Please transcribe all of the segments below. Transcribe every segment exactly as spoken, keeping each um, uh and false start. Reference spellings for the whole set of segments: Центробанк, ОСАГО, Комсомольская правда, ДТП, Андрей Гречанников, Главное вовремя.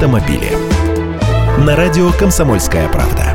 автомобили. На радио «Комсомольская правда».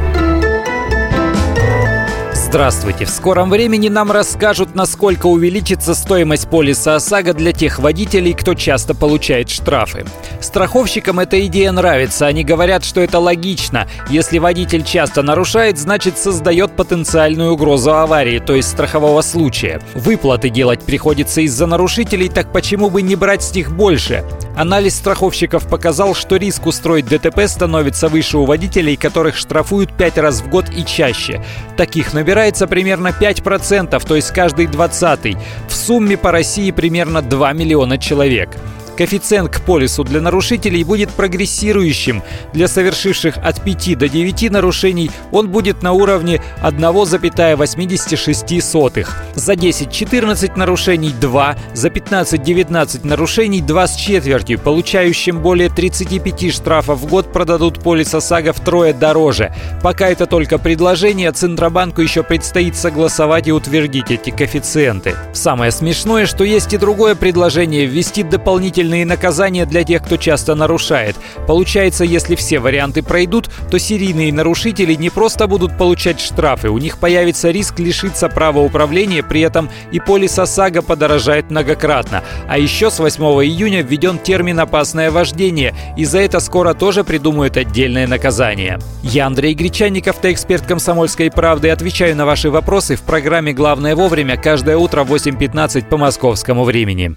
Здравствуйте! В скором времени нам расскажут, насколько увеличится стоимость полиса ОСАГО для тех водителей, кто часто получает штрафы. Страховщикам эта идея нравится. Они говорят, что это логично. Если водитель часто нарушает, значит, создает потенциальную угрозу аварии, то есть страхового случая. Выплаты делать приходится из-за нарушителей, так почему бы не брать с них больше? Анализ страховщиков показал, что риск устроить ДТП становится выше у водителей, которых штрафуют пять раз в год и чаще. Таких набирается примерно пять процентов, то есть каждый двадцатый. В сумме по России примерно два миллиона человек. Коэффициент к полису для нарушителей будет прогрессирующим. Для совершивших от пяти до девяти нарушений он будет на уровне один целых восемьдесят шесть сотых. За десять-четырнадцать нарушений – два, за пятнадцать-девятнадцать нарушений – два с четвертью. Получающим более тридцать пять штрафов в год продадут полис ОСАГО втрое дороже. Пока это только предложение, Центробанку еще предстоит согласовать и утвердить эти коэффициенты. Самое смешное, что есть и другое предложение – ввести дополнительные наказания для тех, кто часто нарушает. Получается, если все варианты пройдут, то серийные нарушители не просто будут получать штрафы, у них появится риск лишиться права управления, при этом и полис ОСАГО подорожает многократно. А еще с восьмого июня введен термин «опасное вождение», и за это скоро тоже придумают отдельное наказание. Я Андрей Гречанников, эксперт «Комсомольской правды», отвечаю на ваши вопросы в программе «Главное вовремя» каждое утро в восемь пятнадцать по московскому времени.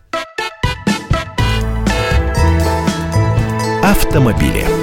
Автомобили.